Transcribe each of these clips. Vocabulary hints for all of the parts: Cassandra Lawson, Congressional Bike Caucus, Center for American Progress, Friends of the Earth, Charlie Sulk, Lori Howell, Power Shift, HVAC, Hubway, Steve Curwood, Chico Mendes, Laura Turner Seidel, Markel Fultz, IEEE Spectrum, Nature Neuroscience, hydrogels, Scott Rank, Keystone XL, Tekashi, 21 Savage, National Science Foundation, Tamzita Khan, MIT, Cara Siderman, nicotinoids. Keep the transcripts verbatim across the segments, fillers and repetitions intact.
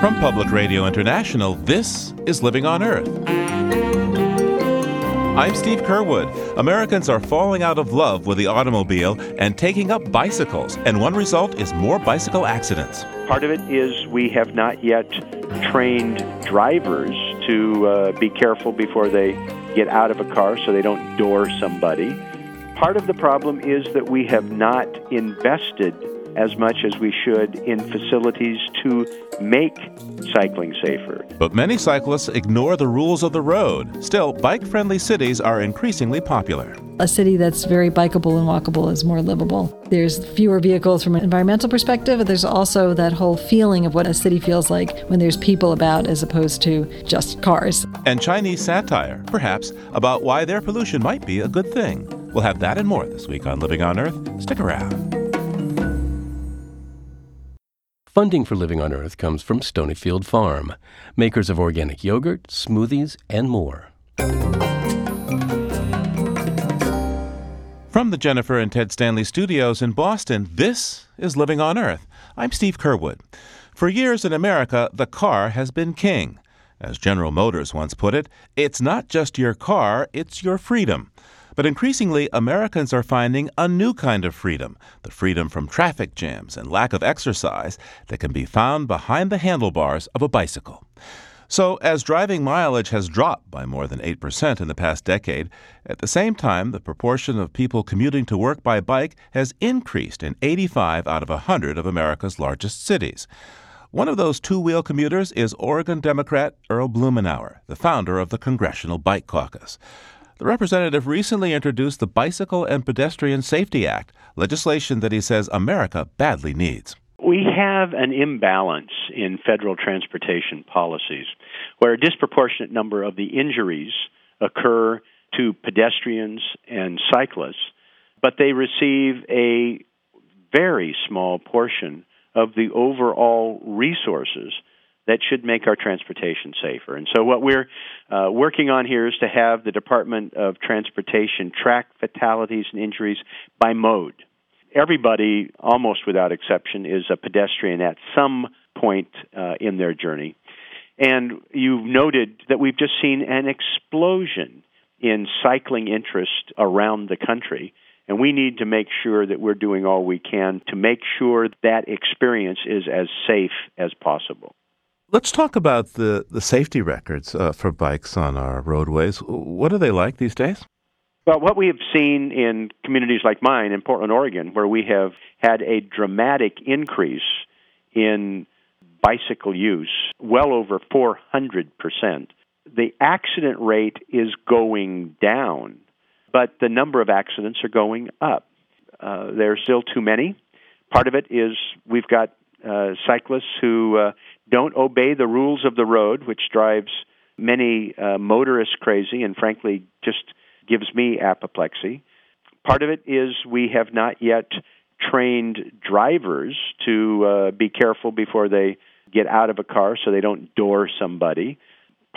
From Public Radio International, this is Living on Earth. I'm Steve Curwood. Americans are falling out of love with the automobile and taking up bicycles, and one result is more bicycle accidents. Part of it is we have not yet trained drivers to uh, be careful before they get out of a car so they don't door somebody. Part of the problem is that we have not invested as much as we should in facilities to make cycling safer. But many cyclists ignore the rules of the road. Still, bike-friendly cities are increasingly popular. A city that's very bikeable and walkable is more livable. There's fewer vehicles from an environmental perspective. There's also that whole feeling of what a city feels like when there's people about as opposed to just cars. And Chinese satire, perhaps, about why their pollution might be a good thing. We'll have that and more this week on Living on Earth. Stick around. Funding for Living on Earth comes from Stonyfield Farm, makers of organic yogurt, smoothies, and more. From the Jennifer and Ted Stanley studios in Boston, this is Living on Earth. I'm Steve Curwood. For years in America, the car has been king. As General Motors once put it, it's not just your car, it's your freedom. But increasingly, Americans are finding a new kind of freedom, the freedom from traffic jams and lack of exercise that can be found behind the handlebars of a bicycle. So as driving mileage has dropped by more than eight percent in the past decade, at the same time, the proportion of people commuting to work by bike has increased in eighty-five out of one hundred of America's largest cities. One of those two-wheel commuters is Oregon Democrat Earl Blumenauer, the founder of the Congressional Bike Caucus. The representative recently introduced the Bicycle and Pedestrian Safety Act, legislation that he says America badly needs. We have an imbalance in federal transportation policies where a disproportionate number of the injuries occur to pedestrians and cyclists, but they receive a very small portion of the overall resources that should make our transportation safer. And so what we're uh, working on here is to have the Department of Transportation track fatalities and injuries by mode. Everybody, almost without exception, is a pedestrian at some point uh, in their journey. And you've noted that we've just seen an explosion in cycling interest around the country. And we need to make sure that we're doing all we can to make sure that experience is as safe as possible. Let's talk about the, the safety records uh, for bikes on our roadways. What are they like these days? Well, what we have seen in communities like mine in Portland, Oregon, where we have had a dramatic increase in bicycle use, well over four hundred percent, the accident rate is going down, but the number of accidents are going up. Uh, there are still too many. Part of it is we've got uh, cyclists who... Uh, don't obey the rules of the road, which drives many uh, motorists crazy and, frankly, just gives me apoplexy. Part of it is we have not yet trained drivers to uh, be careful before they get out of a car so they don't door somebody.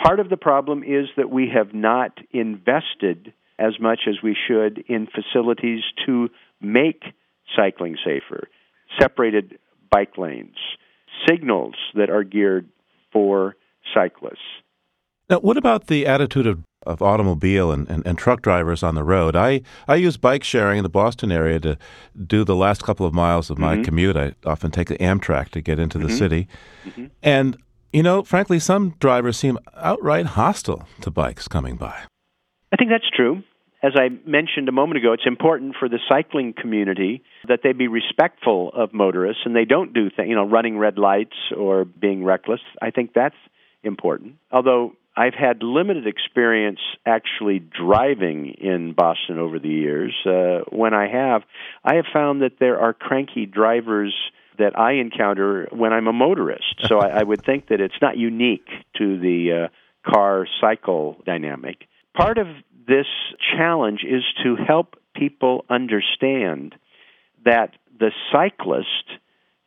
Part of the problem is that we have not invested as much as we should in facilities to make cycling safer, separated bike lanes, signals that are geared for cyclists. Now, what about the attitude of, of automobile and, and, and truck drivers on the road? I, I use bike sharing in the Boston area to do the last couple of miles of my mm-hmm. commute. I often take the Amtrak to get into mm-hmm. the city. Mm-hmm. And, you know, frankly, some drivers seem outright hostile to bikes coming by. I think that's true. As I mentioned a moment ago, it's important for the cycling community that they be respectful of motorists and they don't do things, you know, running red lights or being reckless. I think that's important. Although I've had limited experience actually driving in Boston over the years. Uh, when I have, I have found that there are cranky drivers that I encounter when I'm a motorist. So I, I would think that it's not unique to the uh, car-cycle dynamic. Part of this challenge is to help people understand that the cyclist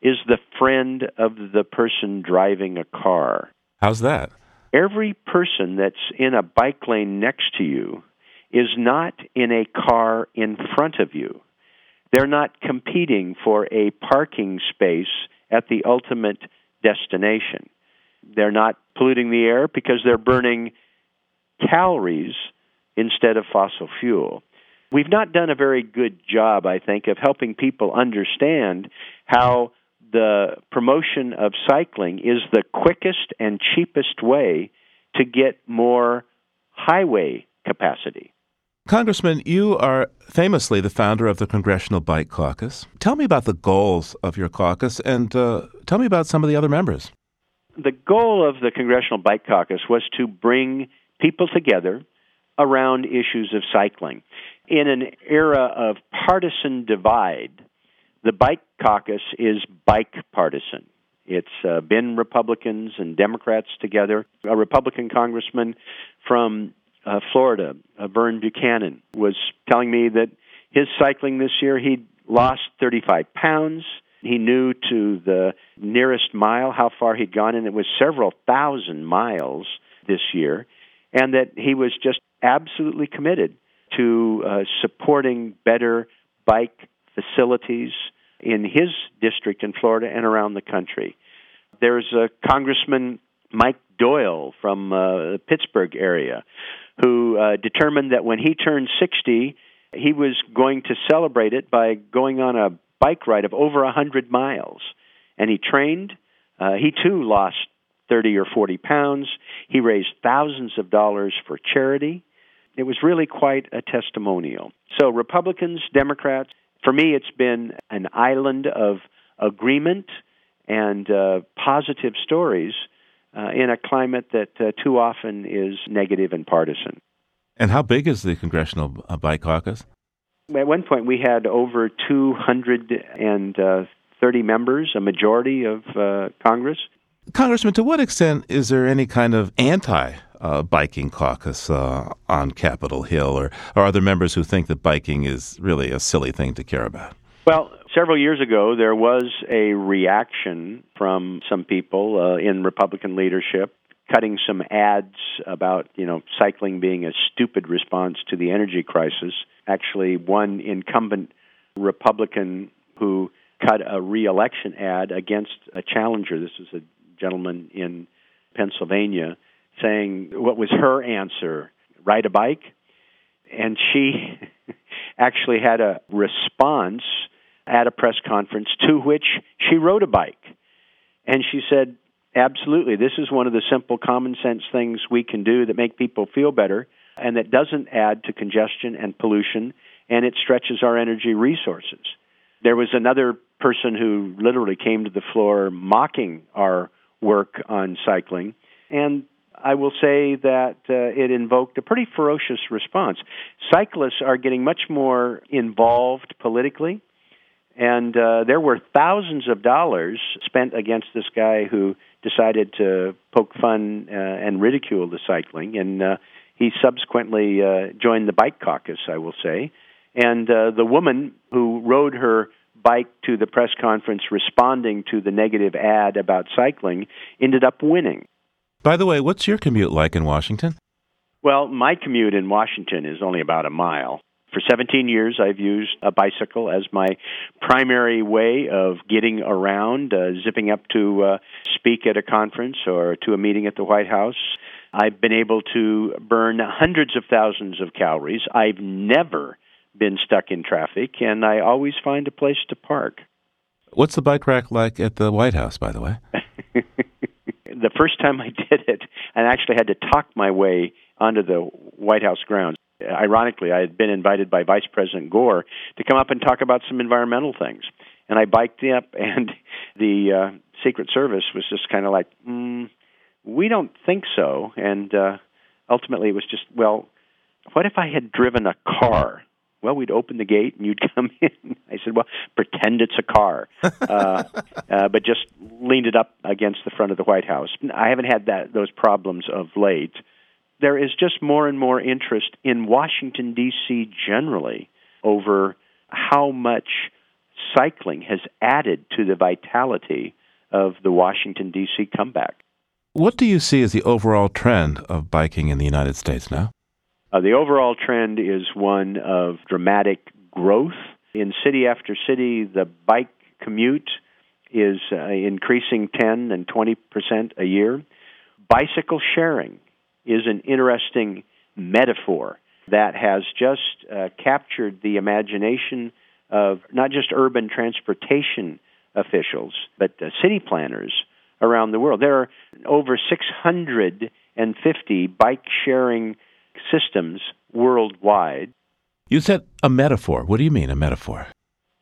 is the friend of the person driving a car. How's that? Every person that's in a bike lane next to you is not in a car in front of you. They're not competing for a parking space at the ultimate destination. They're not polluting the air because they're burning calories instead of fossil fuel. We've not done a very good job, I think, of helping people understand how the promotion of cycling is the quickest and cheapest way to get more highway capacity. Congressman, you are famously the founder of the Congressional Bike Caucus. Tell me about the goals of your caucus, and uh, tell me about some of the other members. The goal of the Congressional Bike Caucus was to bring people together around issues of cycling. In an era of partisan divide, the Bike Caucus is bike partisan. It's uh, been Republicans and Democrats together. A Republican congressman from uh, Florida, uh, Vern Buchanan, was telling me that his cycling this year, he'd lost thirty-five pounds. He knew to the nearest mile how far he'd gone, and it was several thousand miles this year, and that he was just absolutely committed to uh, supporting better bike facilities in his district in Florida and around the country. There's a Congressman, Mike Doyle, from uh, the Pittsburgh area, who uh, determined that when he turned sixty, he was going to celebrate it by going on a bike ride of over one hundred miles. And he trained. Uh, he, too, lost thirty or forty pounds. He raised thousands of dollars for charity. It was really quite a testimonial. So Republicans, Democrats, for me, it's been an island of agreement and uh, positive stories uh, in a climate that uh, too often is negative and partisan. And how big is the Congressional Bike Caucus? At one point, we had over two hundred thirty members, a majority of uh, Congress. Congressman, to what extent is there any kind of anti-biking uh, caucus uh, on Capitol Hill, or, or are there members who think that biking is really a silly thing to care about? Well, several years ago, there was a reaction from some people uh, in Republican leadership cutting some ads about, you know, cycling being a stupid response to the energy crisis. Actually, one incumbent Republican who cut a re-election ad against a challenger, this is a gentleman in Pennsylvania, saying, what was her answer? Ride a bike? And she actually had a response at a press conference to which she rode a bike. And she said, absolutely, this is one of the simple common sense things we can do that make people feel better and that doesn't add to congestion and pollution, and it stretches our energy resources. There was another person who literally came to the floor mocking our work on cycling, and I will say that uh, it invoked a pretty ferocious response. Cyclists are getting much more involved politically, and uh, there were thousands of dollars spent against this guy who decided to poke fun uh, and ridicule the cycling, and uh, he subsequently uh, joined the Bike Caucus, I will say, and uh, the woman who rode her bike to the press conference responding to the negative ad about cycling ended up winning. By the way, what's your commute like in Washington? Well, my commute in Washington is only about a mile. For seventeen years, I've used a bicycle as my primary way of getting around, uh, zipping up to uh, speak at a conference or to a meeting at the White House. I've been able to burn hundreds of thousands of calories. I've never been stuck in traffic, and I always find a place to park. What's the bike rack like at the White House, by the way? The first time I did it, I actually had to talk my way onto the White House grounds. Ironically, I had been invited by Vice President Gore to come up and talk about some environmental things. And I biked up, and the uh, Secret Service was just kind of like, mm, we don't think so. And uh, ultimately, it was just, well, what if I had driven a car? Well, we'd open the gate and you'd come in. I said, well, pretend it's a car, uh, uh, but just leaned it up against the front of the White House. I haven't had that those problems of late. There is just more and more interest in Washington, D C generally over how much cycling has added to the vitality of the Washington, D C comeback. What do you see as the overall trend of biking in the United States now? Uh, the overall trend is one of dramatic growth. In city after city, the bike commute is uh, increasing ten and twenty percent a year. bicycle sharing is an interesting metaphor that has just uh, captured the imagination of not just urban transportation officials, but uh, city planners around the world. There are over six hundred fifty bike sharing systems worldwide. You said a metaphor. What do you mean, a metaphor?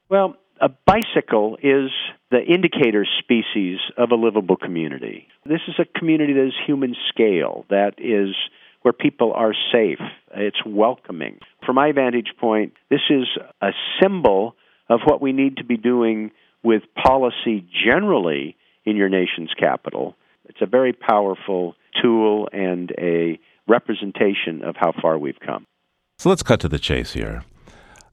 Well, a bicycle is the indicator species of a livable community. This is a community that is human scale, that is where people are safe. It's welcoming. From my vantage point, this is a symbol of what we need to be doing with policy generally in your nation's capital. It's a very powerful tool and a representation of how far we've come. So let's cut to the chase here.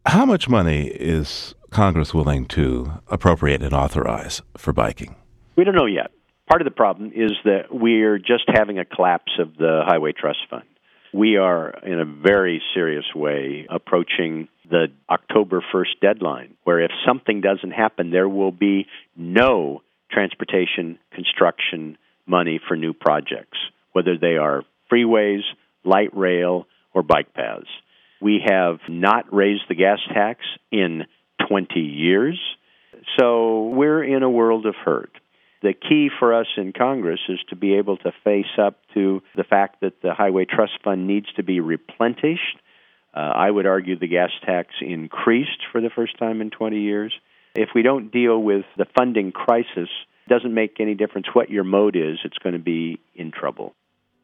How much money is Congress willing to appropriate and authorize for biking? We don't know yet. Part of the problem is that we're just having a collapse of the Highway Trust Fund. We are, in a very serious way, approaching the October first deadline, where if something doesn't happen, there will be no transportation construction money for new projects, whether they are freeways, light rail, or bike paths. We have not raised the gas tax in twenty years, so we're in a world of hurt. The key for us in Congress is to be able to face up to the fact that the Highway Trust Fund needs to be replenished. Uh, I would argue the gas tax increased for the first time in twenty years. If we don't deal with the funding crisis, it doesn't make any difference what your mode is, it's going to be in trouble.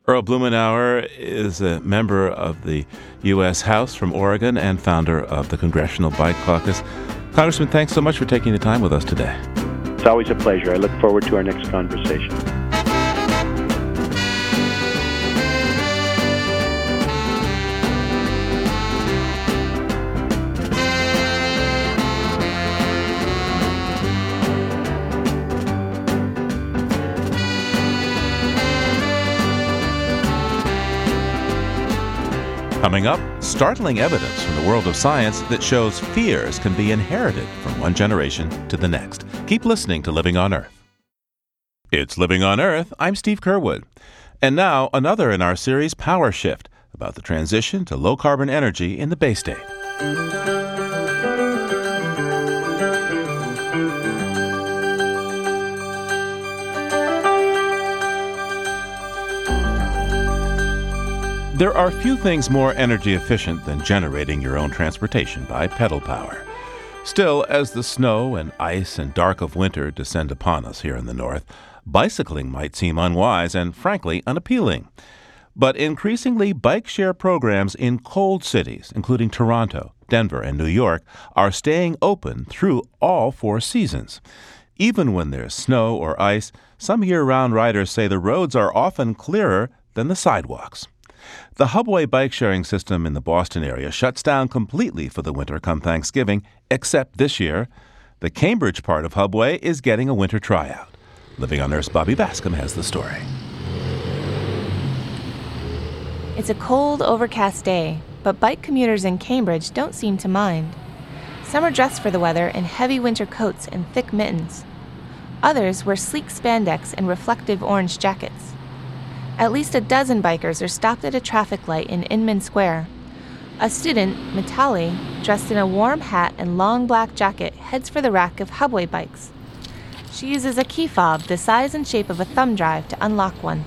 Earl Blumenauer is a member of the U S House from Oregon and founder of the Congressional Bike Caucus. Congressman, thanks so much for taking the time with us today. It's always a pleasure. I look forward to our next conversation. Coming up, startling evidence from the world of science that shows fears can be inherited from one generation to the next. Keep listening to Living on Earth. It's Living on Earth. I'm Steve Curwood. And now, another in our series, Power Shift, about the transition to low-carbon energy in the Bay State. There are few things more energy efficient than generating your own transportation by pedal power. Still, as the snow and ice and dark of winter descend upon us here in the north, bicycling might seem unwise and, frankly, unappealing. But increasingly, bike share programs in cold cities, including Toronto, Denver, and New York, are staying open through all four seasons. Even when there's snow or ice, some year-round riders say the roads are often clearer than the sidewalks. The Hubway bike-sharing system in the Boston area shuts down completely for the winter come Thanksgiving, except this year. The Cambridge part of Hubway is getting a winter tryout. Living on Earth's Bobby Bascom has the story. It's a cold, overcast day, but bike commuters in Cambridge don't seem to mind. Some are dressed for the weather in heavy winter coats and thick mittens. Others wear sleek spandex and reflective orange jackets. At least a dozen bikers are stopped at a traffic light in Inman Square. A student, Mitali, dressed in a warm hat and long black jacket, heads for the rack of Hubway bikes. She uses a key fob the size and shape of a thumb drive to unlock one.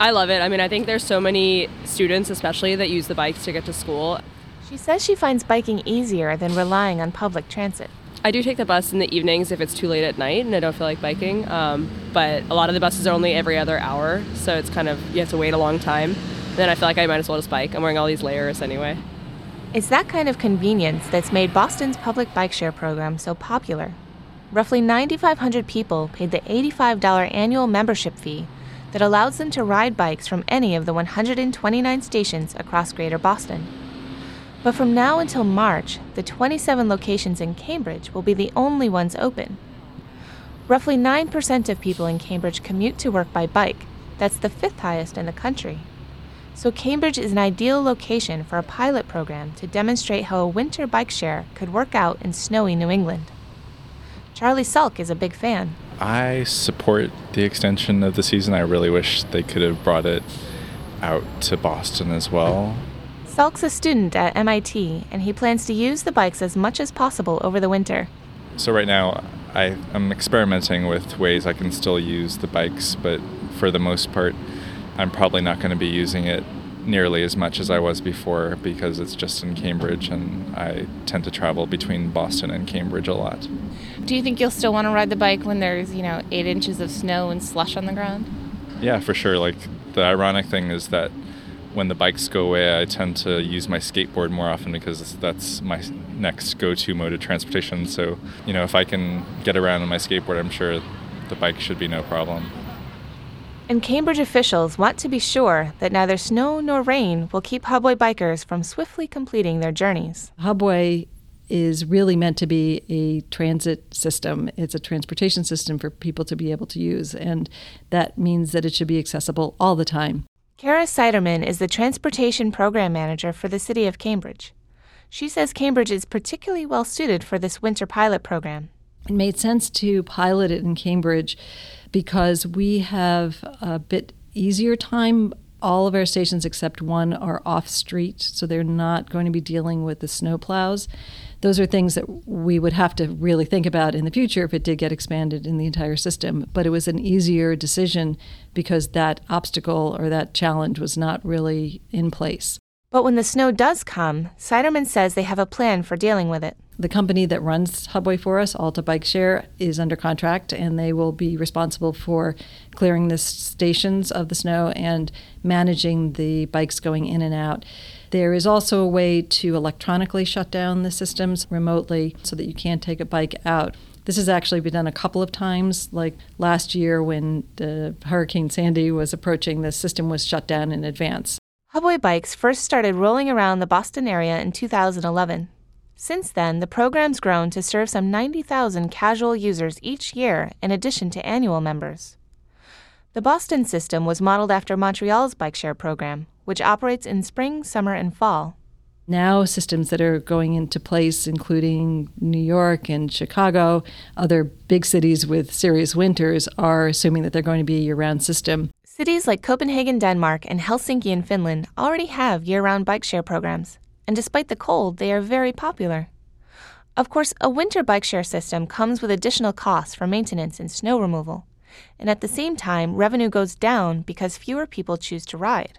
I love it. I mean, I think there's so many students, especially, that use the bikes to get to school. She says she finds biking easier than relying on public transit. I do take the bus in the evenings if it's too late at night and I don't feel like biking, um, but a lot of the buses are only every other hour, so it's kind of, you have to wait a long time. And then I feel like I might as well just bike. I'm wearing all these layers anyway. It's that kind of convenience that's made Boston's public bike share program so popular. Roughly nine thousand five hundred people paid the eighty-five dollars annual membership fee that allows them to ride bikes from any of the one hundred twenty-nine stations across Greater Boston. But from now until March, the twenty-seven locations in Cambridge will be the only ones open. Roughly nine percent of people in Cambridge commute to work by bike. That's the fifth highest in the country. So Cambridge is an ideal location for a pilot program to demonstrate how a winter bike share could work out in snowy New England. Charlie Sulk is a big fan. I support the extension of the season. I really wish they could have brought it out to Boston as well. Sulk's a student at M I T, and he plans to use the bikes as much as possible over the winter. So right now, I, I'm experimenting with ways I can still use the bikes, but for the most part, I'm probably not going to be using it nearly as much as I was before because it's just in Cambridge, and I tend to travel between Boston and Cambridge a lot. Do you think you'll still want to ride the bike when there's, you know, eight inches of snow and slush on the ground? Yeah, for sure. Like, the ironic thing is that when the bikes go away, I tend to use my skateboard more often because that's my next go-to mode of transportation. So, you know, if I can get around on my skateboard, I'm sure the bike should be no problem. And Cambridge officials want to be sure that neither snow nor rain will keep Hubway bikers from swiftly completing their journeys. Hubway is really meant to be a transit system. It's a transportation system for people to be able to use, and that means that it should be accessible all the time. Cara Siderman is the Transportation Program Manager for the City of Cambridge. She says Cambridge is particularly well-suited for this winter pilot program. It made sense to pilot it in Cambridge because we have a bit easier time. All of our stations except one are off-street, so they're not going to be dealing with the snow plows. Those are things that we would have to really think about in the future if it did get expanded in the entire system. But it was an easier decision because that obstacle or that challenge was not really in place. But when the snow does come, Siderman says they have a plan for dealing with it. The company that runs Hubway for us, Alta Bike Share, is under contract, and they will be responsible for clearing the stations of the snow and managing the bikes going in and out. There is also a way to electronically shut down the systems remotely so that you can't take a bike out. This has actually been done a couple of times, like last year when the Hurricane Sandy was approaching, the system was shut down in advance. Hubway bikes first started rolling around the Boston area in two thousand eleven. Since then, the program's grown to serve some ninety thousand casual users each year in addition to annual members. The Boston system was modeled after Montreal's bike share program, which operates in spring, summer, and fall. Now systems that are going into place, including New York and Chicago, other big cities with serious winters, are assuming that they're going to be a year-round system. Cities like Copenhagen, Denmark, and Helsinki in Finland already have year-round bike share programs, and despite the cold, they are very popular. Of course, a winter bike share system comes with additional costs for maintenance and snow removal, and at the same time, revenue goes down because fewer people choose to ride.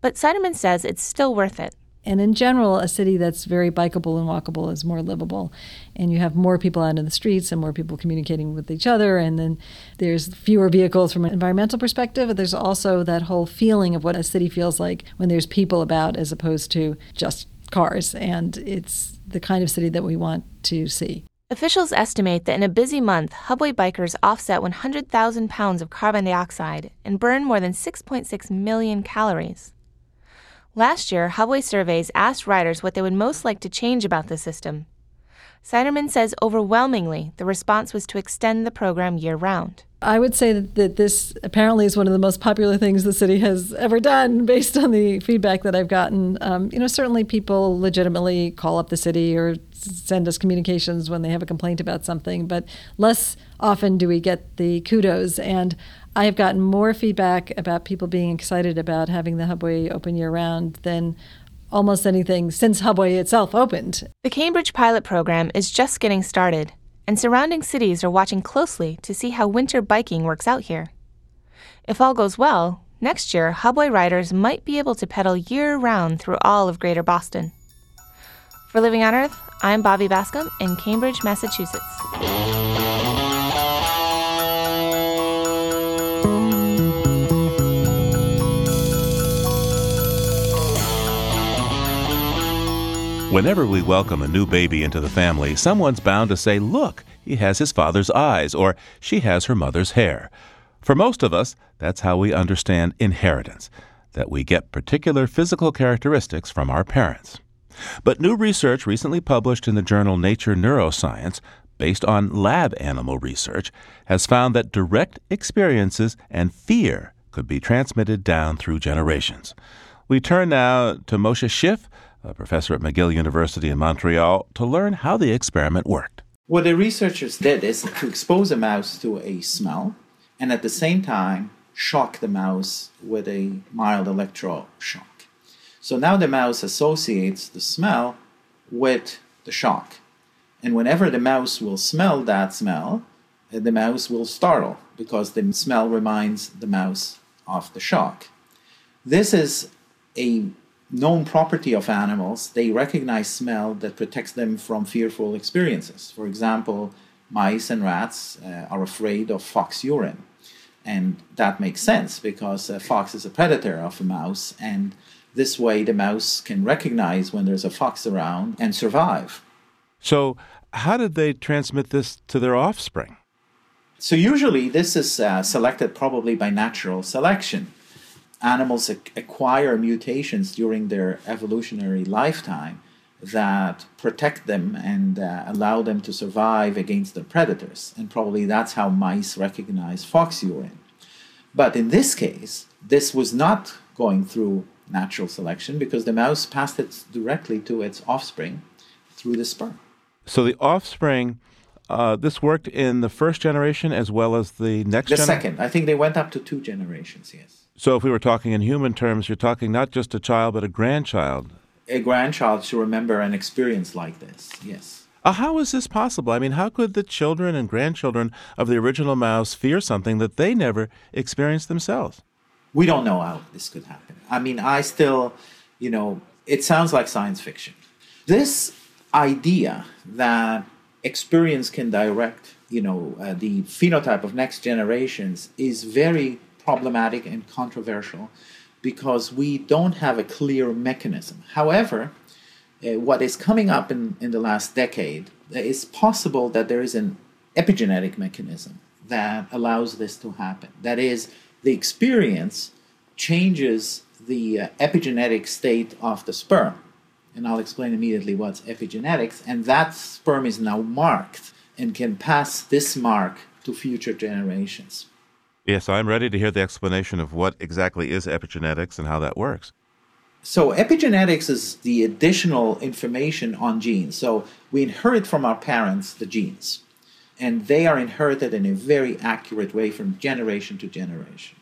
But Siderman says it's still worth it. And in general, a city that's very bikeable and walkable is more livable, and you have more people out in the streets and more people communicating with each other, and then there's fewer vehicles from an environmental perspective. There's also that whole feeling of what a city feels like when there's people about as opposed to just cars, and it's the kind of city that we want to see. Officials estimate that in a busy month, Hubway bikers offset one hundred thousand pounds of carbon dioxide and burn more than six point six million calories. Last year, Hubway surveys asked riders what they would most like to change about the system. Siderman says overwhelmingly the response was to extend the program year-round. I would say that this apparently is one of the most popular things the city has ever done based on the feedback that I've gotten. Um, you know, certainly people legitimately call up the city or send us communications when they have a complaint about something, but less often do we get the kudos. And I have gotten more feedback about people being excited about having the Hubway open year-round than almost anything since Hubway itself opened. The Cambridge pilot program is just getting started, and surrounding cities are watching closely to see how winter biking works out here. If all goes well, next year Hubway riders might be able to pedal year-round through all of Greater Boston. For Living on Earth, I'm Bobbi Bascom in Cambridge, Massachusetts. Whenever we welcome a new baby into the family, someone's bound to say, look, he has his father's eyes, or she has her mother's hair. For most of us, that's how we understand inheritance, that we get particular physical characteristics from our parents. But new research recently published in the journal Nature Neuroscience, based on lab animal research, has found that direct experiences and fear could be transmitted down through generations. We turn now to Moshe Szyf, a professor at McGill University in Montreal, to learn how the experiment worked. What the researchers did is to expose a mouse to a smell and at the same time shock the mouse with a mild electroshock. So now the mouse associates the smell with the shock. And whenever the mouse will smell that smell, the mouse will startle because the smell reminds the mouse of the shock. This is a known property of animals. They recognize smell that protects them from fearful experiences. For example, mice and rats uh, are afraid of fox urine. And that makes sense because a fox is a predator of a mouse, and this way the mouse can recognize when there's a fox around and survive. So how did they transmit this to their offspring? So usually this is uh, selected probably by natural selection. Animals ac- acquire mutations during their evolutionary lifetime that protect them and uh, allow them to survive against their predators. And probably that's how mice recognize fox urine. But in this case, this was not going through natural selection because the mouse passed it directly to its offspring through the sperm. So the offspring, uh, this worked in the first generation as well as the next generation? The gener- second. I think they went up to two generations, yes. So if we were talking in human terms, you're talking not just a child, but a grandchild. A grandchild should remember an experience like this, yes. Uh, how is this possible? I mean, how could the children and grandchildren of the original mouse fear something that they never experienced themselves? We don't know how this could happen. I mean, I still, you know, it sounds like science fiction. This idea that experience can direct, you know, uh, the phenotype of next generations is very problematic and controversial because we don't have a clear mechanism. However, uh, what is coming up in, in the last decade, it's possible that there is an epigenetic mechanism that allows this to happen. That is, the experience changes the uh, epigenetic state of the sperm. And I'll explain immediately what's epigenetics. And that sperm is now marked and can pass this mark to future generations. Yes, I'm ready to hear the explanation of what exactly is epigenetics and how that works. So epigenetics is the additional information on genes. So we inherit from our parents the genes, and they are inherited in a very accurate way from generation to generation.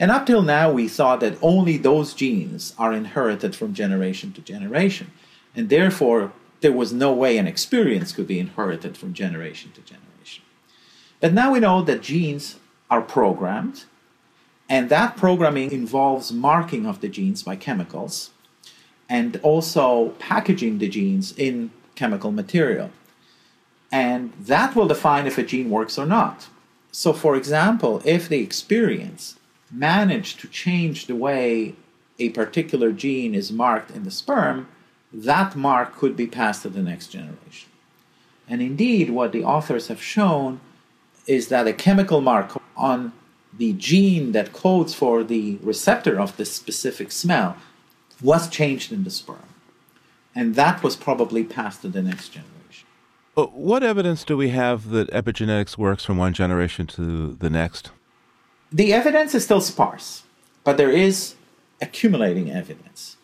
And up till now, we thought that only those genes are inherited from generation to generation, and therefore there was no way an experience could be inherited from generation to generation. But now we know that genes are programmed, and that programming involves marking of the genes by chemicals and also packaging the genes in chemical material. And that will define if a gene works or not. So, for example, if the experience managed to change the way a particular gene is marked in the sperm, that mark could be passed to the next generation. And indeed, what the authors have shown is that a chemical mark on the gene that codes for the receptor of this specific smell was changed in the sperm. And that was probably passed to the next generation. What evidence do we have that epigenetics works from one generation to the next? The evidence is still sparse, but there is accumulating evidence.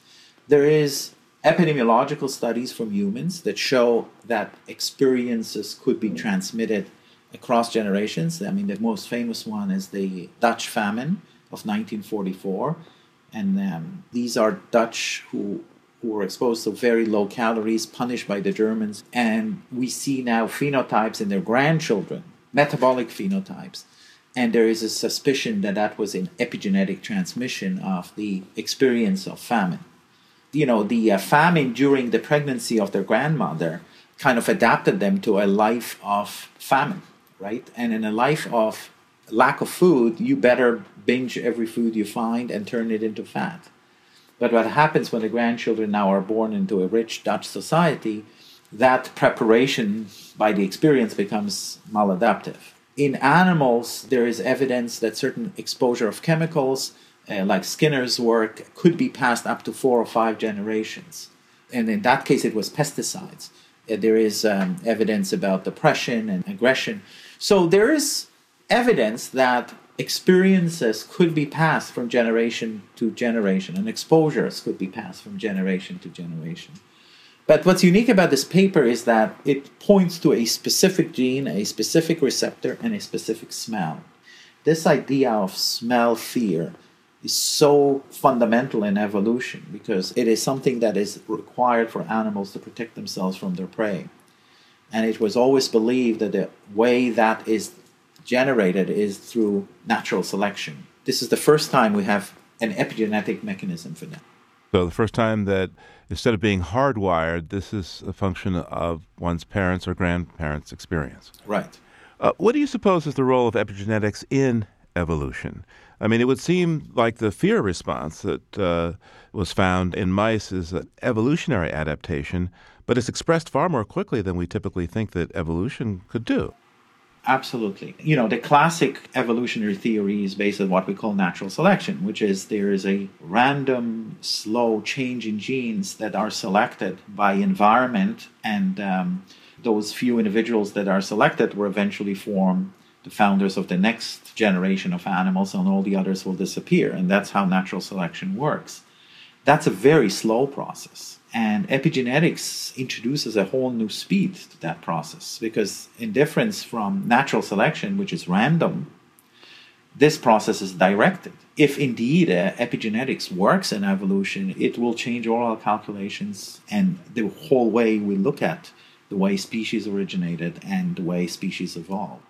There is epidemiological studies from humans that show that experiences could be transmitted across generations. I mean, the most famous one is the Dutch famine of nineteen forty-four. And um, these are Dutch who, who were exposed to very low calories, punished by the Germans. And we see now phenotypes in their grandchildren, metabolic phenotypes. And there is a suspicion that that was an epigenetic transmission of the experience of famine. You know, the uh, famine during the pregnancy of their grandmother kind of adapted them to a life of famine. Right? And in a life of lack of food, you better binge every food you find and turn it into fat. But what happens when the grandchildren now are born into a rich Dutch society, that preparation by the experience becomes maladaptive. In animals, there is evidence that certain exposure of chemicals, uh, like Skinner's work, could be passed up to four or five generations. And in that case, it was pesticides. Uh, there is um, evidence about depression and aggression. So there is evidence that experiences could be passed from generation to generation, and exposures could be passed from generation to generation. But what's unique about this paper is that it points to a specific gene, a specific receptor, and a specific smell. This idea of smell fear is so fundamental in evolution because it is something that is required for animals to protect themselves from their prey. And it was always believed that the way that is generated is through natural selection. This is the first time we have an epigenetic mechanism for that. So the first time that instead of being hardwired, this is a function of one's parents' or grandparents' experience. Right. Uh, what do you suppose is the role of epigenetics in evolution? I mean, it would seem like the fear response that uh, was found in mice is an evolutionary adaptation, but it's expressed far more quickly than we typically think that evolution could do. Absolutely. You know, the classic evolutionary theory is based on what we call natural selection, which is there is a random, slow change in genes that are selected by environment, and um, those few individuals that are selected will eventually form the founders of the next generation of animals, and all the others will disappear. And that's how natural selection works. That's a very slow process. And epigenetics introduces a whole new speed to that process because in difference from natural selection, which is random, this process is directed. If indeed uh, epigenetics works in evolution, it will change all our calculations and the whole way we look at the way species originated and the way species evolved.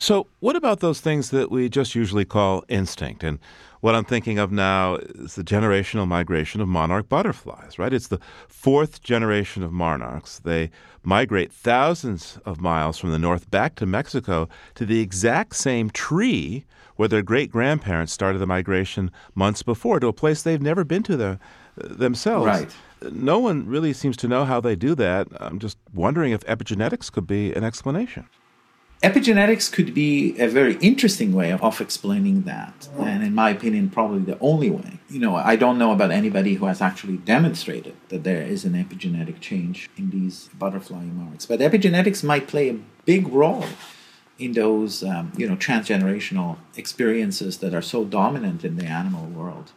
So what about those things that we just usually call instinct? And what I'm thinking of now is the generational migration of monarch butterflies, right? It's the fourth generation of monarchs. They migrate thousands of miles from the north back to Mexico to the exact same tree where their great-grandparents started the migration months before, to a place they've never been to the, themselves. Right. No one really seems to know how they do that. I'm just wondering if epigenetics could be an explanation. Epigenetics could be a very interesting way of, of explaining that, and in my opinion, probably the only way. You know, I don't know about anybody who has actually demonstrated that there is an epigenetic change in these butterfly monarchs. But epigenetics might play a big role in those, um, you know, transgenerational experiences that are so dominant in the animal world.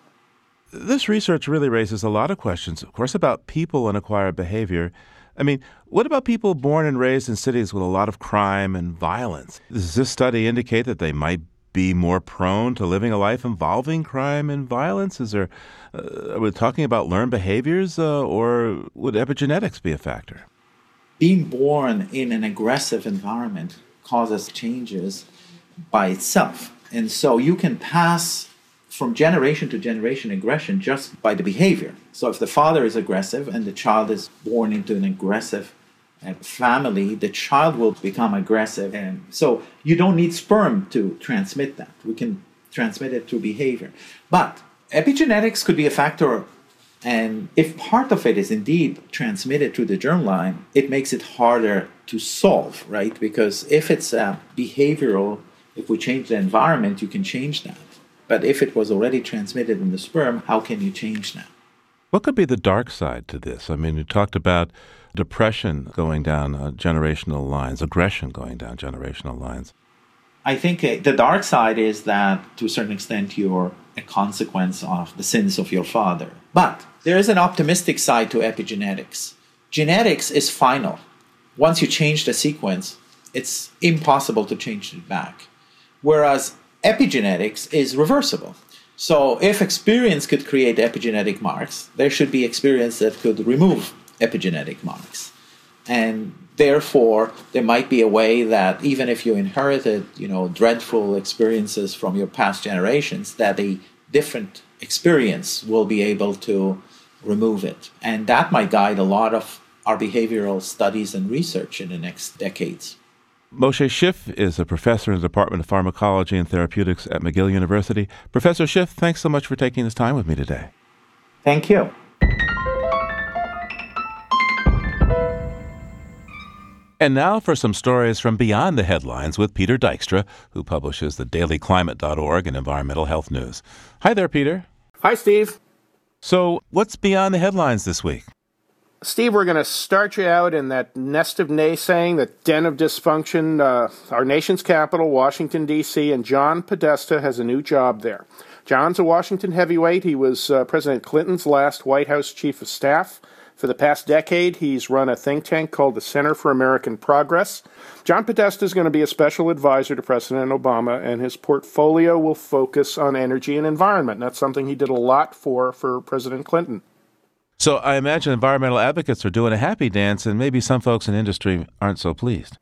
This research really raises a lot of questions, of course, about people and acquired behavior. I mean, what about people born and raised in cities with a lot of crime and violence? Does this study indicate that they might be more prone to living a life involving crime and violence? Is there, uh, are we talking about learned behaviors, uh, or would epigenetics be a factor? Being born in an aggressive environment causes changes by itself. And so you can pass from generation to generation aggression just by the behavior. So if the father is aggressive and the child is born into an aggressive family, the child will become aggressive. And so you don't need sperm to transmit that. We can transmit it through behavior. But epigenetics could be a factor. And if part of it is indeed transmitted through the germline, it makes it harder to solve, right? Because if it's a behavioral, if we change the environment, you can change that. But if it was already transmitted in the sperm, how can you change that? What could be the dark side to this? I mean, you talked about depression going down uh, generational lines, aggression going down generational lines. I think uh, the dark side is that, to a certain extent, you're a consequence of the sins of your father. But there is an optimistic side to epigenetics. Genetics is final. Once you change the sequence, it's impossible to change it back. Whereas epigenetics is reversible. So if experience could create epigenetic marks, there should be experience that could remove epigenetic marks. And therefore, there might be a way that even if you inherited, you know, dreadful experiences from your past generations, that a different experience will be able to remove it. And that might guide a lot of our behavioral studies and research in the next decades. Moshe Szyf is a professor in the Department of Pharmacology and Therapeutics at McGill University. Professor Schiff, thanks so much for taking this time with me today. Thank you. And now for some stories from beyond the headlines with Peter Dykstra, who publishes the daily climate dot org and environmental health news. Hi there, Peter. Hi, Steve. So what's beyond the headlines this week? Steve, we're going to start you out in that nest of naysaying, that den of dysfunction, uh, our nation's capital, Washington, D C, and John Podesta has a new job there. John's a Washington heavyweight. He was uh, President Clinton's last White House chief of staff, For the past decade, he's run a think tank called the Center for American Progress. John Podesta is going to be a special advisor to President Obama, and his portfolio will focus on energy and environment. That's something he did a lot for for President Clinton. So I imagine environmental advocates are doing a happy dance, and maybe some folks in industry aren't so pleased.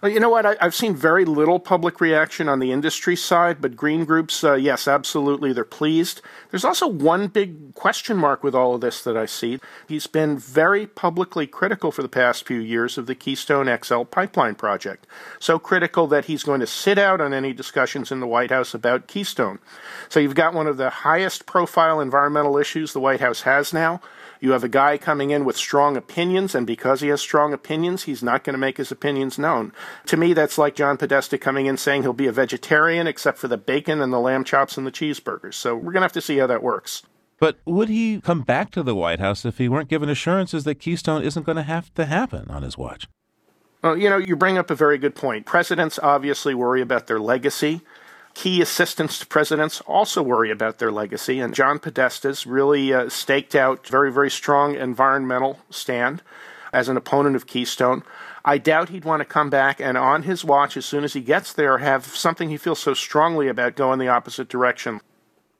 You know what? I, I've seen very little public reaction on the industry side, but green groups, uh, yes, absolutely, they're pleased. There's also one big question mark with all of this that I see. He's been very publicly critical for the past few years of the Keystone X L pipeline project, so critical that he's going to sit out on any discussions in the White House about Keystone. So you've got one of the highest profile environmental issues the White House has now. You have a guy coming in with strong opinions, and because he has strong opinions, he's not going to make his opinions known. To me, that's like John Podesta coming in saying he'll be a vegetarian except for the bacon and the lamb chops and the cheeseburgers. So we're going to have to see how that works. But would he come back to the White House if he weren't given assurances that Keystone isn't going to have to happen on his watch? Well, you know, you bring up a very good point. Presidents obviously worry about their legacy. Key assistants to presidents also worry about their legacy, and John Podesta's really uh, staked out very, very strong environmental stand as an opponent of Keystone. I doubt he'd want to come back and on his watch, as soon as he gets there, have something he feels so strongly about go in the opposite direction.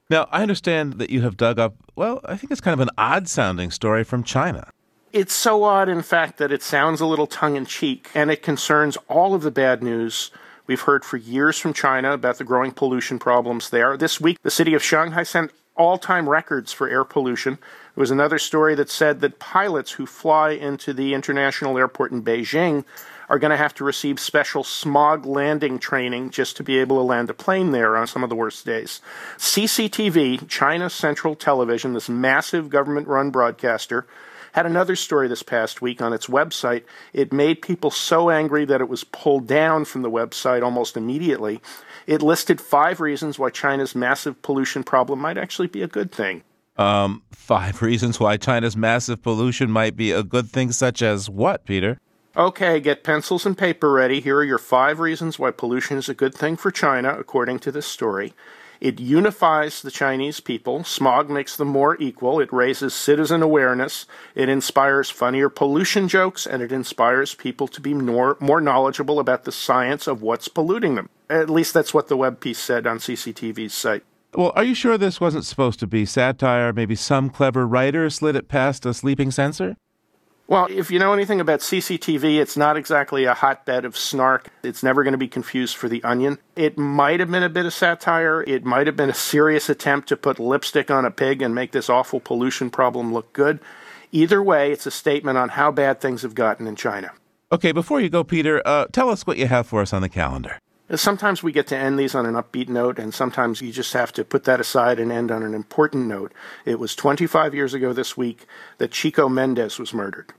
Now, I understand that you have dug up, well, I think it's kind of an odd-sounding story from China. It's so odd, in fact, that it sounds a little tongue-in-cheek, and it concerns all of the bad news we've heard for years from China about the growing pollution problems there. This week, the city of Shanghai sent all-time records for air pollution. There was another story that said that pilots who fly into the international airport in Beijing are going to have to receive special smog landing training just to be able to land a plane there on some of the worst days. C C T V, China Central Television, this massive government-run broadcaster, had another story this past week on its website. It made people so angry that it was pulled down from the website almost immediately. It listed five reasons why China's massive pollution problem might actually be a good thing. Um, five reasons why China's massive pollution might be a good thing, such as what, Peter? Okay, get pencils and paper ready. Here are your five reasons why pollution is a good thing for China, according to this story. It unifies the Chinese people. Smog makes them more equal. It raises citizen awareness. It inspires funnier pollution jokes, and it inspires people to be more, more knowledgeable about the science of what's polluting them. At least that's what the web piece said on C C T V's site. Well, are you sure this wasn't supposed to be satire? Maybe some clever writer slid it past a sleeping censor? Well, if you know anything about C C T V, it's not exactly a hotbed of snark. It's never going to be confused for The Onion. It might have been a bit of satire. It might have been a serious attempt to put lipstick on a pig and make this awful pollution problem look good. Either way, it's a statement on how bad things have gotten in China. Okay, before you go, Peter, uh, tell us what you have for us on the calendar. Sometimes we get to end these on an upbeat note, and sometimes you just have to put that aside and end on an important note. It was twenty-five years ago this week that Chico Mendes was murdered.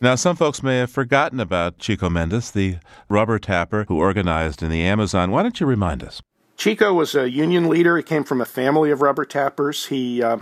Now, some folks may have forgotten about Chico Mendes, the rubber tapper who organized in the Amazon. Why don't you remind us? Chico was a union leader. He came from a family of rubber tappers. He uh,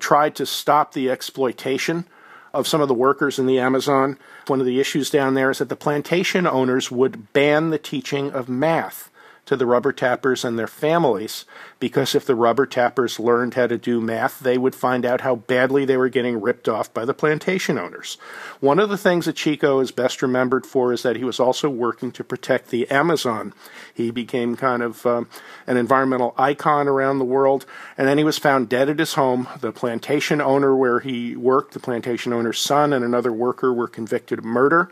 tried to stop the exploitation of some of the workers in the Amazon. One of the issues down there is that the plantation owners would ban the teaching of math to the rubber tappers and their families, because if the rubber tappers learned how to do math, they would find out how badly they were getting ripped off by the plantation owners. One of the things that Chico is best remembered for is that he was also working to protect the Amazon. He became kind of um, an environmental icon around the world, and then he was found dead at his home. The plantation owner where he worked, the plantation owner's son and another worker were convicted of murder.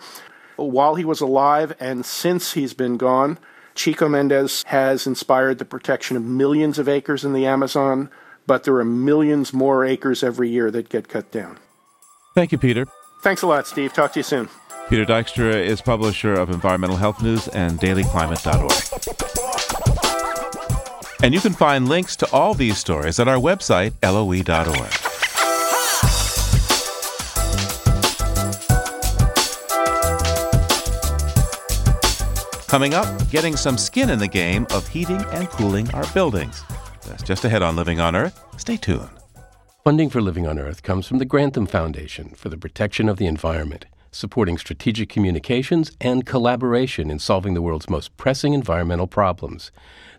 While he was alive and since he's been gone, Chico Mendes has inspired the protection of millions of acres in the Amazon, but there are millions more acres every year that get cut down. Thank you, Peter. Thanks a lot, Steve. Talk to you soon. Peter Dykstra is publisher of Environmental Health News and daily climate dot org. And you can find links to all these stories at our website, L O E dot org. Coming up, getting some skin in the game of heating and cooling our buildings. That's just ahead on Living on Earth. Stay tuned. Funding for Living on Earth comes from the Grantham Foundation for the Protection of the Environment, supporting strategic communications and collaboration in solving the world's most pressing environmental problems,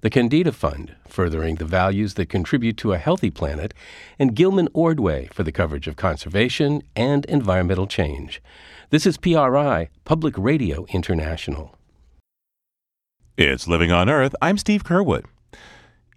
the Candida Fund, furthering the values that contribute to a healthy planet, and Gilman Ordway for the coverage of conservation and environmental change. This is P R I, Public Radio International. It's Living on Earth. I'm Steve Curwood.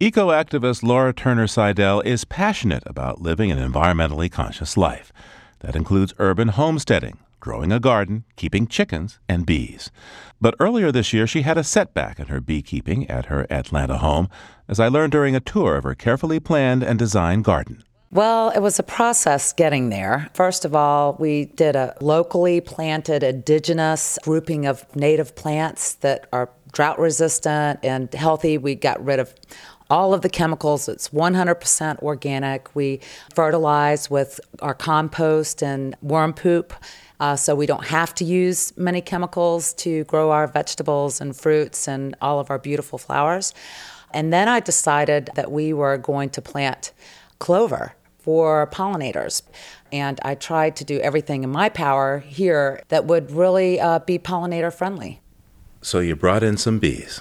Eco-activist Laura Turner Seidel is passionate about living an environmentally conscious life. That includes urban homesteading, growing a garden, keeping chickens, and bees. But earlier this year, she had a setback in her beekeeping at her Atlanta home, as I learned during a tour of her carefully planned and designed garden. Well, it was a process getting there. First of all, we did a locally planted indigenous grouping of native plants that are drought resistant and healthy. We got rid of all of the chemicals. It's one hundred percent organic. We fertilize with our compost and worm poop, uh, so we don't have to use many chemicals to grow our vegetables and fruits and all of our beautiful flowers. And then I decided that we were going to plant clover for pollinators. And I tried to do everything in my power here that would really uh, be pollinator friendly. So you brought in some bees.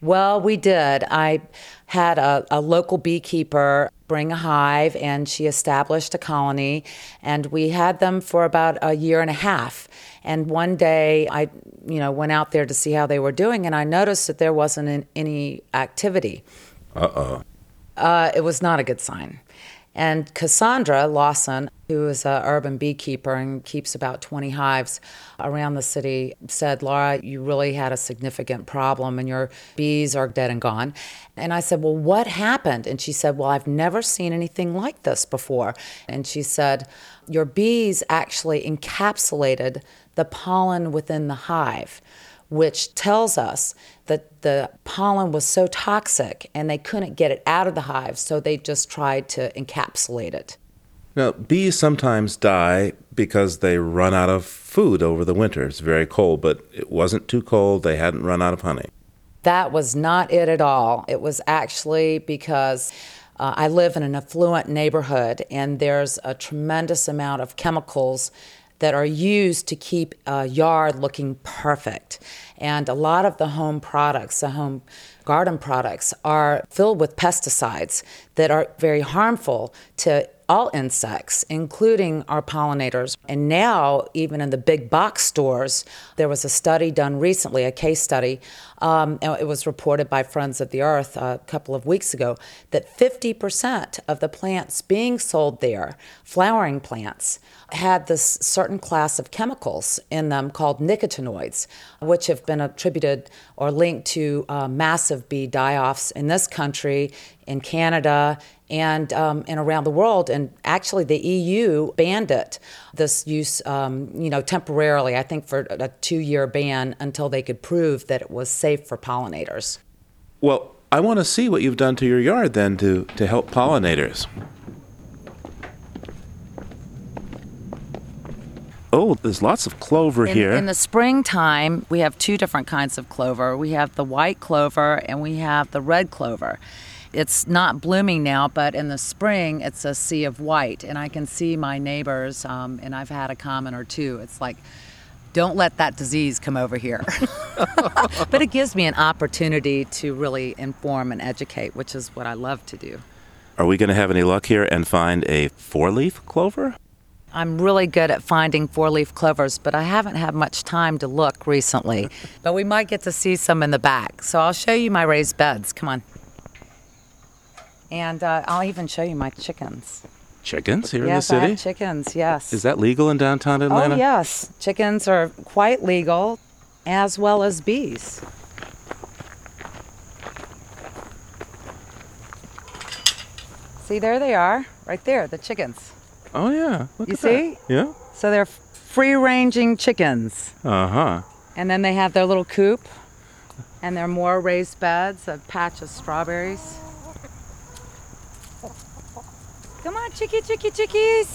Well, we did. I had a, a local beekeeper bring a hive, and she established a colony, and we had them for about a year and a half. And one day I, you know, went out there to see how they were doing, and I noticed that there wasn't an, any activity. Uh-oh. Uh, it was not a good sign. And Cassandra Lawson, who is an urban beekeeper and keeps about twenty hives around the city, said, "Laura, you really had a significant problem and your bees are dead and gone." And I said, "Well, what happened?" And she said, "Well, I've never seen anything like this before." And she said, "Your bees actually encapsulated the pollen within the hive, which tells us that the pollen was so toxic and they couldn't get it out of the hive, so they just tried to encapsulate it." Now, bees sometimes die because they run out of food over the winter. It's very cold, but it wasn't too cold. They hadn't run out of honey. That was not it at all. It was actually because uh, I live in an affluent neighborhood, and there's a tremendous amount of chemicals that are used to keep a yard looking perfect. And a lot of the home products, the home garden products, are filled with pesticides that are very harmful to all insects, including our pollinators. And now, even in the big box stores, there was a study done recently, a case study, um, it was reported by Friends of the Earth a couple of weeks ago, that fifty percent of the plants being sold there, flowering plants, had this certain class of chemicals in them called nicotinoids, which have been attributed or linked to uh, massive bee die-offs in this country, in Canada, and um, and around the world. And actually the E U banned it, this use, um, you know, temporarily, I think for a two-year ban until they could prove that it was safe for pollinators. Well, I want to see what you've done to your yard then to, to help pollinators. Oh, there's lots of clover in, here. In the springtime, we have two different kinds of clover. We have the white clover and we have the red clover. It's not blooming now, but in the spring, it's a sea of white. And I can see my neighbors, um, and I've had a comment or two. It's like, don't let that disease come over here. But it gives me an opportunity to really inform and educate, which is what I love to do. Are we going to have any luck here and find a four-leaf clover? I'm really good at finding four-leaf clovers, but I haven't had much time to look recently. But we might get to see some in the back. So I'll show you my raised beds. Come on. And uh, I'll even show you my chickens. Chickens here yes, in the city? Yes, I have chickens, yes. Is that legal in downtown Atlanta? Oh, yes. Chickens are quite legal, as well as bees. See, there they are, right there, the chickens. Oh, yeah. Look you at see? That. Yeah. So they're free-ranging chickens. Uh-huh. And then they have their little coop, and there are more raised beds, a patch of strawberries. Come on, chickie, chickie, chickies.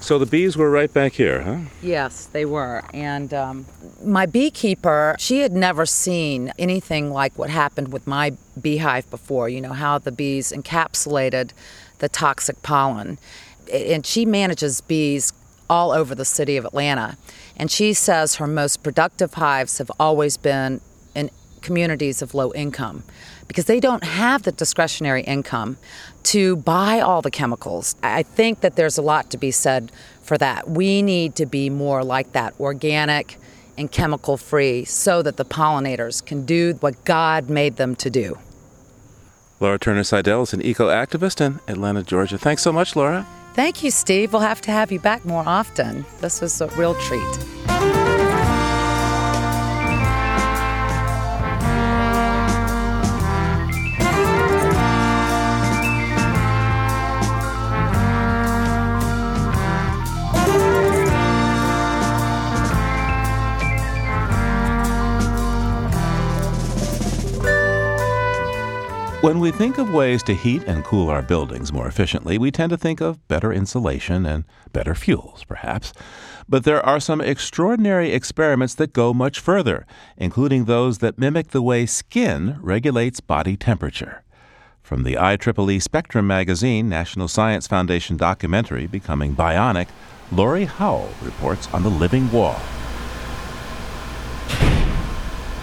So the bees were right back here, huh? Yes, they were. And um, my beekeeper, she had never seen anything like what happened with my beehive before, you know, how the bees encapsulated the toxic pollen. and she manages bees all over the city of Atlanta. And she says her most productive hives have always been in communities of low income because they don't have the discretionary income to buy all the chemicals. I think that there's a lot to be said for that. We need to be more like that, organic and chemical-free, so that the pollinators can do what God made them to do. Laura Turner Seidel is an eco-activist in Atlanta, Georgia. Thanks so much, Laura. Thank you, Steve. We'll have to have you back more often. This was a real treat. When we think of ways to heat and cool our buildings more efficiently, we tend to think of better insulation and better fuels, perhaps. But there are some extraordinary experiments that go much further, including those that mimic the way skin regulates body temperature. From the I triple E Spectrum magazine, National Science Foundation documentary, Becoming Bionic, Lori Howell reports on the living wall.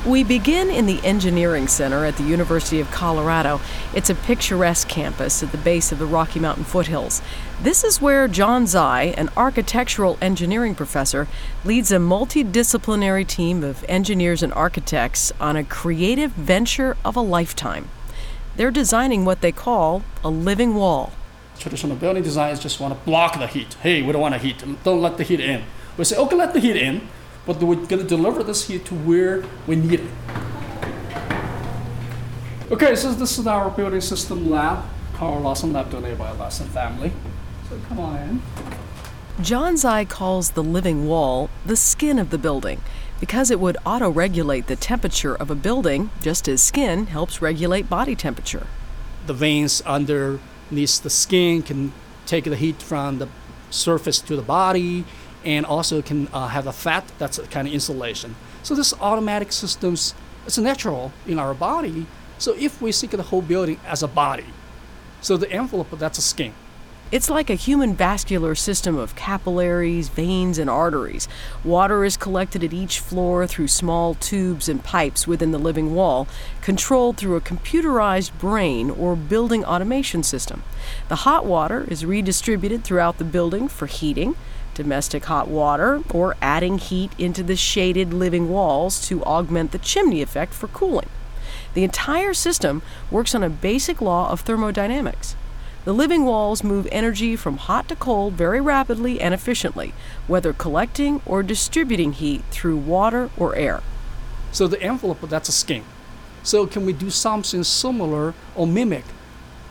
We begin in the Engineering Center at the University of Colorado. It's a picturesque campus at the base of the Rocky Mountain foothills. This is where John Zai, an architectural engineering professor, leads a multidisciplinary team of engineers and architects on a creative venture of a lifetime. They're designing what they call a living wall. Traditional building designers just want to block the heat. Hey, we don't want to heat. Don't let the heat in. We say, okay, let the heat in. But we're going to deliver this here to where we need it. Okay, so this is our building system lab. Cara Lawson lab donated by Lawson family. So come on in. John Zai calls the living wall the skin of the building because it would auto-regulate the temperature of a building just as skin helps regulate body temperature. The veins underneath the skin can take the heat from the surface to the body, and also can uh, have a fat that's a kind of insulation. So this automatic systems, it's natural in our body. So if we think of the whole building as a body, so the envelope, that's a skin. It's like a human vascular system of capillaries, veins, and arteries. Water is collected at each floor through small tubes and pipes within the living wall, controlled through a computerized brain or building automation system. The hot water is redistributed throughout the building for heating, domestic hot water, or adding heat into the shaded living walls to augment the chimney effect for cooling. The entire system works on a basic law of thermodynamics. The living walls move energy from hot to cold very rapidly and efficiently, whether collecting or distributing heat through water or air. So the envelope, that's a skin. So can we do something similar or mimic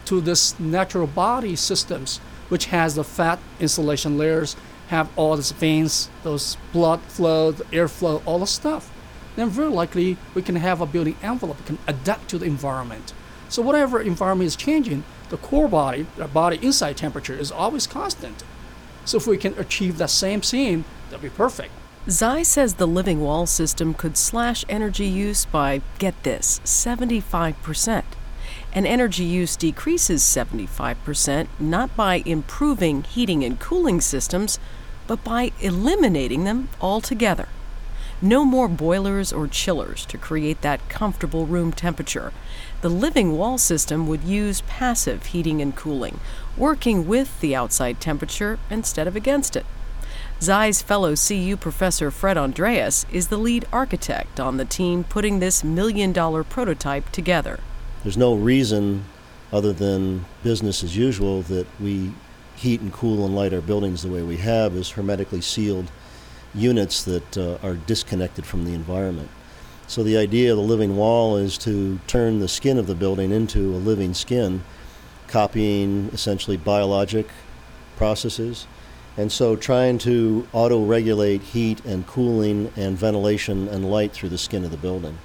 to this natural body systems, which has the fat insulation layers, have all these veins, those blood flow, the airflow, all the stuff, then very likely we can have a building envelope that can adapt to the environment. So whatever environment is changing, the core body, the body inside temperature is always constant. So if we can achieve that same thing, that'd be perfect. Zai says the living wall system could slash energy use by, get this, seventy-five percent. And energy use decreases seventy-five percent not by improving heating and cooling systems, but by eliminating them altogether. No more boilers or chillers to create that comfortable room temperature. The living wall system would use passive heating and cooling, working with the outside temperature instead of against it. Zai's fellow C U professor Fred Andreas is the lead architect on the team putting this million-dollar prototype together. There's no reason other than business as usual that we heat and cool and light our buildings the way we have as hermetically sealed units that uh, are disconnected from the environment. So the idea of the living wall is to turn the skin of the building into a living skin, copying essentially biologic processes, and so trying to auto-regulate heat and cooling and ventilation and light through the skin of the building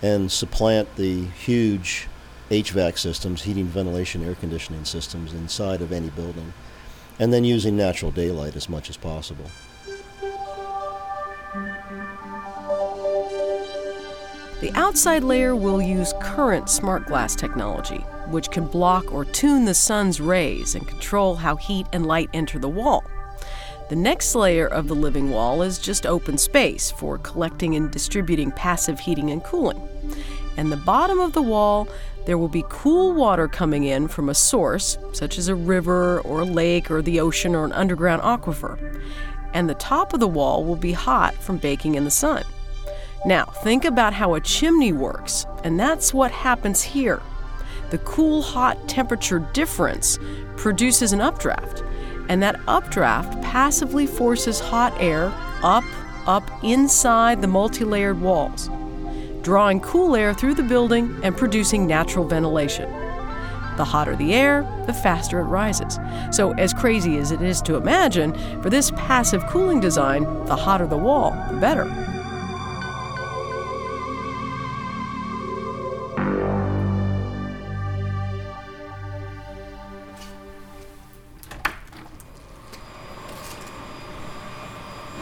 and supplant the huge H V A C systems, heating, ventilation, air conditioning systems inside of any building, and then using natural daylight as much as possible. The outside layer will use current smart glass technology, which can block or tune the sun's rays and control how heat and light enter the wall. The next layer of the living wall is just open space for collecting and distributing passive heating and cooling. And the bottom of the wall, there will be cool water coming in from a source, such as a river or a lake or the ocean or an underground aquifer. And the top of the wall will be hot from baking in the sun. Now, think about how a chimney works, and that's what happens here. The cool, hot temperature difference produces an updraft, and that updraft passively forces hot air up, up inside the multi-layered walls, drawing cool air through the building and producing natural ventilation. The hotter the air, the faster it rises. So as crazy as it is to imagine, for this passive cooling design, the hotter the wall, the better.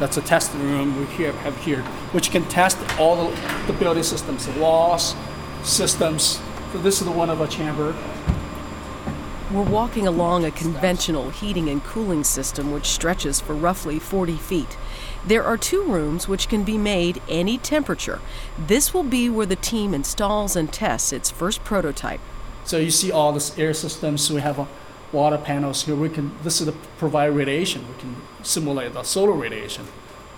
That's a test room we here have here, which can test all the, the building systems, the walls, systems. So this is the one of a chamber. We're walking along a conventional heating and cooling system, which stretches for roughly forty feet. There are two rooms which can be made any temperature. This will be where the team installs and tests its first prototype. So you see all this air systems. We have a water panels here. We can, this is to provide radiation. We can simulate the solar radiation.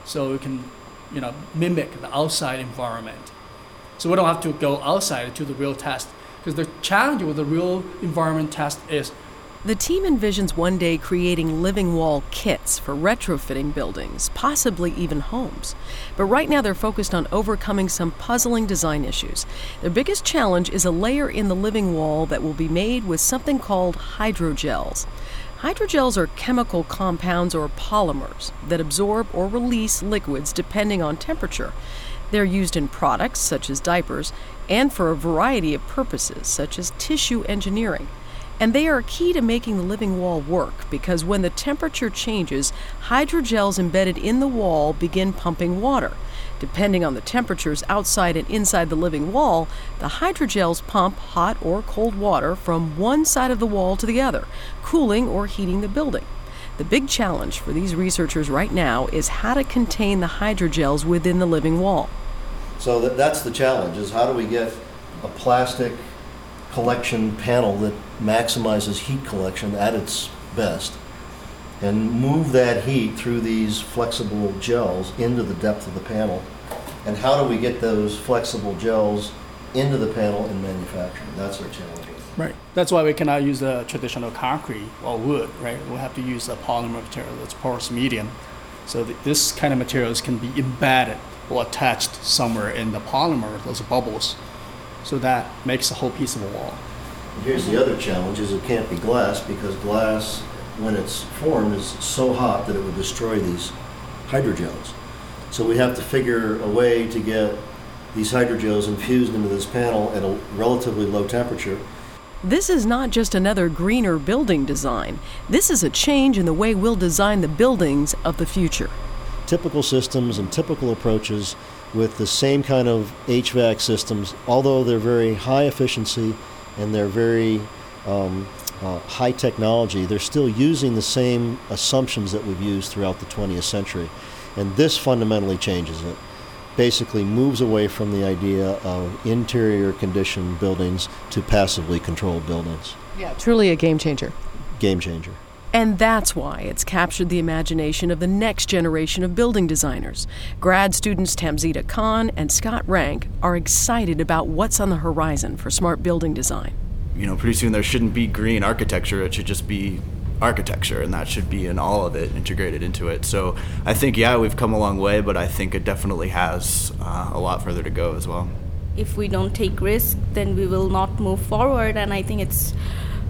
So we can, you know, mimic the outside environment. So we don't have to go outside to the real test, because the challenge with the real environment test is. The team envisions one day creating living wall kits for retrofitting buildings, possibly even homes. But right now they're focused on overcoming some puzzling design issues. Their biggest challenge is a layer in the living wall that will be made with something called hydrogels. Hydrogels are chemical compounds or polymers that absorb or release liquids depending on temperature. They're used in products, such as diapers, and for a variety of purposes, such as tissue engineering. And they are key to making the living wall work, because when the temperature changes, hydrogels embedded in the wall begin pumping water. Depending on the temperatures outside and inside the living wall, the hydrogels pump hot or cold water from one side of the wall to the other, cooling or heating the building. The big challenge for these researchers right now is how to contain the hydrogels within the living wall. So that, that's the challenge, is how do we get a plastic collection panel that maximizes heat collection at its best and move that heat through these flexible gels into the depth of the panel, and how do we get those flexible gels into the panel in manufacturing? That's our challenge. Right. That's why we cannot use the traditional concrete or wood, right? We'll have to use a polymer material that's porous medium. So that this kind of materials can be embedded or attached somewhere in the polymer, those bubbles. So that makes a whole piece of a wall. Here's the other challenge, is it can't be glass, because glass, when it's formed, is so hot that it would destroy these hydrogels. So we have to figure a way to get these hydrogels infused into this panel at a relatively low temperature. This is not just another greener building design. This is a change in the way we'll design the buildings of the future. Typical systems and typical approaches with the same kind of H V A C systems, although they're very high efficiency and they're very um, uh, high technology, they're still using the same assumptions that we've used throughout the twentieth century. And this fundamentally changes it. Basically moves away from the idea of interior conditioned buildings to passively controlled buildings. Yeah, truly a game changer. Game changer. And that's why it's captured the imagination of the next generation of building designers. Grad students Tamzita Khan and Scott Rank are excited about what's on the horizon for smart building design. You know, pretty soon there shouldn't be green architecture, it should just be architecture, and that should be in all of it, integrated into it. So I think, yeah, we've come a long way, but I think it definitely has uh, a lot further to go as well. If we don't take risk, then we will not move forward, and I think it's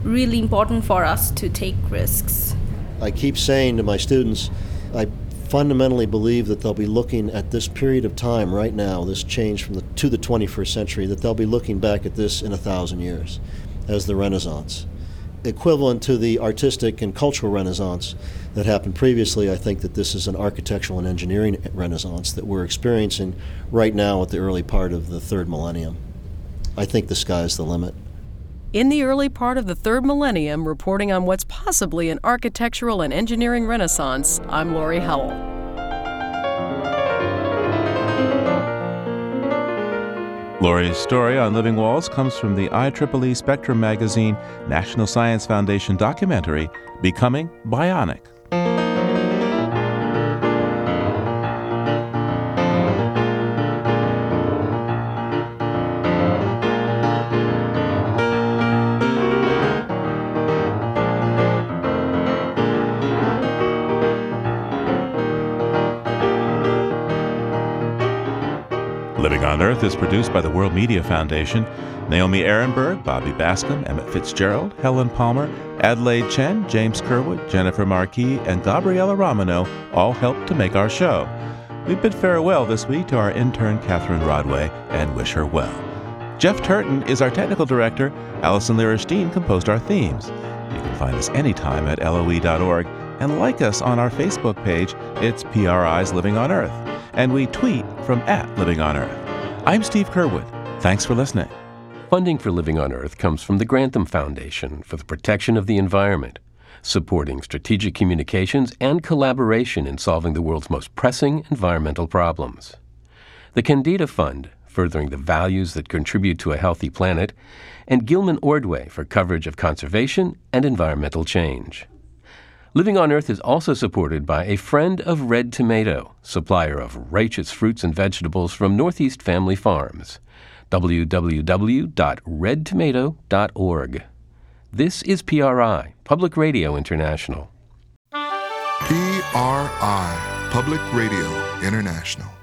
really important for us to take risks. I keep saying to my students, I fundamentally believe that they'll be looking at this period of time right now, this change from the to the twenty-first century, that they'll be looking back at this in a thousand years as the Renaissance, equivalent to the artistic and cultural renaissance that happened previously. I think that this is an architectural and engineering renaissance that we're experiencing right now at the early part of the third millennium. I think the sky's the limit. in the early part of the third millennium, reporting on what's possibly an architectural and engineering renaissance. I'm Lori Howell. Lori's story on Living Walls comes from the I triple E Spectrum magazine National Science Foundation documentary, Becoming Bionic. Living on Earth is produced by the World Media Foundation. Naomi Ehrenberg, Bobby Bascom, Emmett Fitzgerald, Helen Palmer, Adelaide Chen, James Kerwood, Jennifer Marquis, and Gabriella Romano all helped to make our show. We bid farewell this week to our intern, Catherine Rodway, and wish her well. Jeff Turton is our technical director. Allison Lierstein composed our themes. You can find us anytime at L O E dot org and like us on our Facebook page. It's P R I's Living on Earth. And we tweet from at Living on Earth. I'm Steve Kerwood. Thanks for listening. Funding for Living on Earth comes from the Grantham Foundation for the Protection of the Environment, supporting strategic communications and collaboration in solving the world's most pressing environmental problems. The Candida Fund, furthering the values that contribute to a healthy planet, and Gilman Ordway for coverage of conservation and environmental change. Living on Earth is also supported by a friend of Red Tomato, supplier of righteous fruits and vegetables from Northeast Family Farms. w w w dot red tomato dot org. This is P R I, Public Radio International. P R I, Public Radio International.